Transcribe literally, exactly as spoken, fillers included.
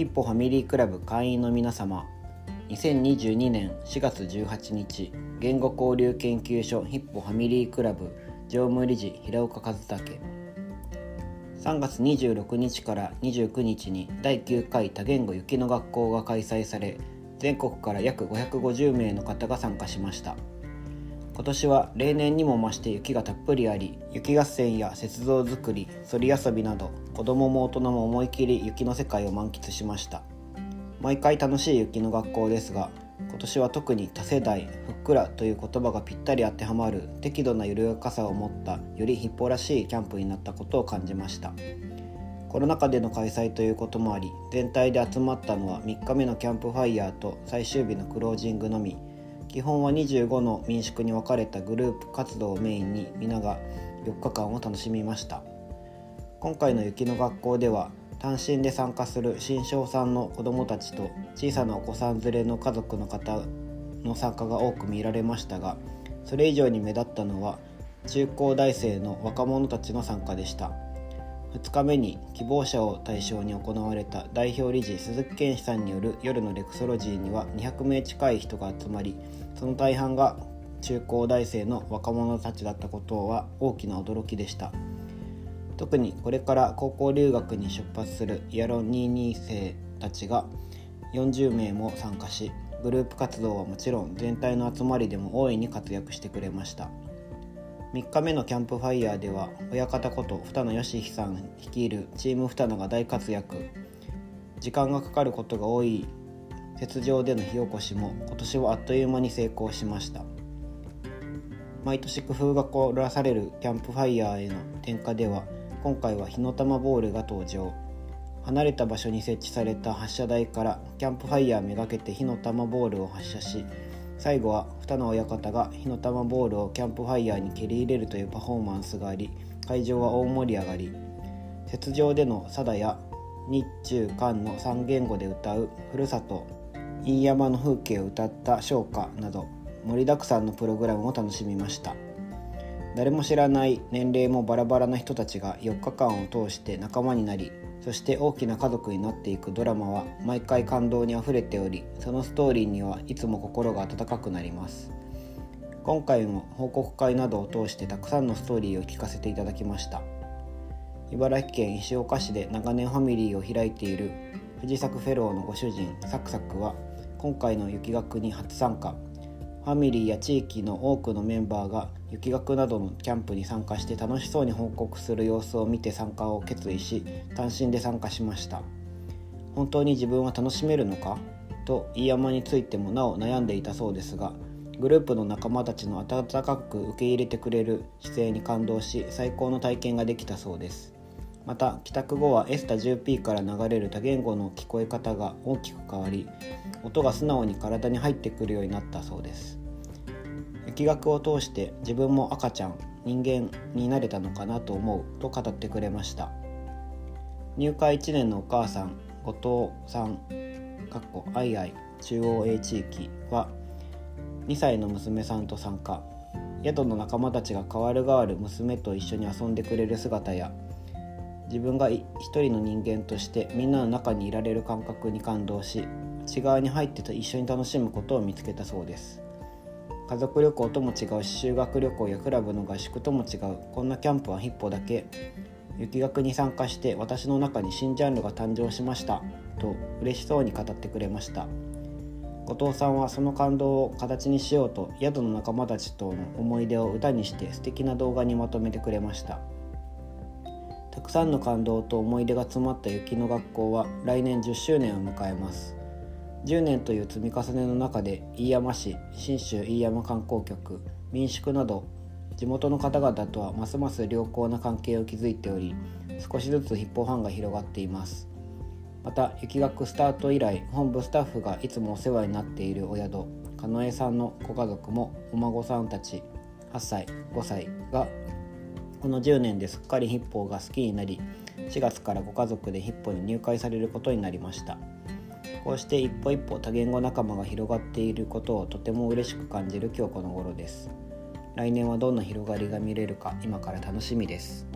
ヒッポファミリークラブ会員の皆様、にせんにじゅうにねんしがつじゅうはちにち、言語交流研究所ヒッポファミリークラブ常務理事平岡和武、さんがつにじゅうろくにちからにじゅうくにちにだいきゅうかい多言語雪の学校が開催され、全国から約ごひゃくごじゅうめいの方が参加しました。今年は例年にも増して雪がたっぷりあり、雪合戦や雪像作り、そり遊びなど、子どもも大人も思い切り雪の世界を満喫しました。毎回楽しい雪の学校ですが、今年は特に多世代、ふっくらという言葉がぴったり当てはまる適度な緩やかさを持った、よりヒッポらしいキャンプになったことを感じました。コロナ禍での開催ということもあり、全体で集まったのはみっかめのキャンプファイヤーと最終日のクロージングのみ、基本はにじゅうごの民宿に分かれたグループ活動をメインに皆がよっかかんを楽しみました。今回の雪の学校では、単身で参加する新小さんの子どもたちと小さなお子さん連れの家族の方の参加が多く見られましたが、それ以上に目立ったのは中高大生の若者たちの参加でした。ふつかめに希望者を対象に行われた代表理事鈴木健志さんによる夜のレクソロジーにはにひゃくめい近い人が集まり、その大半が中高大生の若者たちだったことは大きな驚きでした。特にこれから高校留学に出発するイヤロンにじゅうに世たちがよんじゅうめいも参加し、グループ活動はもちろん全体の集まりでも大いに活躍してくれました。みっかめのキャンプファイヤーでは、親方こと二野義彦さん率いるチーム二野が大活躍。時間がかかることが多い雪上での火起こしも今年はあっという間に成功しました。毎年工夫が凝らされるキャンプファイヤーへの点火では、今回は火の玉ボールが登場。離れた場所に設置された発射台からキャンプファイヤーめがけて火の玉ボールを発射し、最後は二野親方が火の玉ボールをキャンプファイヤーに蹴り入れるというパフォーマンスがあり、会場は大盛り上がり、雪上での佐田や日中韓のさん言語で歌うふるさと、飯山の風景を歌った唱歌など、盛りだくさんのプログラムを楽しみました。誰も知らない年齢もバラバラな人たちがよっかかんを通して仲間になり、そして大きな家族になっていくドラマは毎回感動にあふれており、そのストーリーにはいつも心が温かくなります。今回も報告会などを通してたくさんのストーリーを聞かせていただきました。茨城県石岡市で長年ファミリーを開いている藤作フェローのご主人サクサクは、今回の雪学に初参加。ファミリーや地域の多くのメンバーが雪学などのキャンプに参加して楽しそうに報告する様子を見て参加を決意し、単身で参加しました。本当に自分は楽しめるのかと飯山についてもなお悩んでいたそうですが、グループの仲間たちの温かく受け入れてくれる姿勢に感動し、最高の体験ができたそうです。また帰宅後はエスタ じゅうピー から流れる多言語の聞こえ方が大きく変わり、音が素直に体に入ってくるようになったそうです。雪学を通して自分も赤ちゃん、人間になれたのかなと思うと語ってくれました。入会いちねんのお母さん後藤さんアイアイ中央 A 地域はにさいの娘さんと参加。宿の仲間たちが代わる代わる娘と一緒に遊んでくれる姿や、自分が一人の人間としてみんなの中にいられる感覚に感動し、内側に入ってと一緒に楽しむことを見つけたそうです。家族旅行とも違うし、修学旅行やクラブの合宿とも違う、こんなキャンプはヒッポだけ。雪学に参加して私の中に新ジャンルが誕生しましたと嬉しそうに語ってくれました。後藤さんはその感動を形にしようと、宿の仲間たちとの思い出を歌にして素敵な動画にまとめてくれました。たくさんの感動と思い出が詰まった雪の学校は来年じゅっしゅうねんを迎えます。じゅうねんという積み重ねの中で、飯山市、信州飯山観光局、民宿など地元の方々とはますます良好な関係を築いており、少しずつヒッポファンが広がっています。また雪学スタート以来、本部スタッフがいつもお世話になっているお宿かのえさんのご家族もお孫さんたちはっさい、ごさいがこのじゅうねんですっかりヒッポが好きになり、しがつからご家族でヒッポに入会されることになりました。こうして一歩一歩多言語仲間が広がっていることをとても嬉しく感じる今日この頃です。来年はどんな広がりが見れるか今から楽しみです。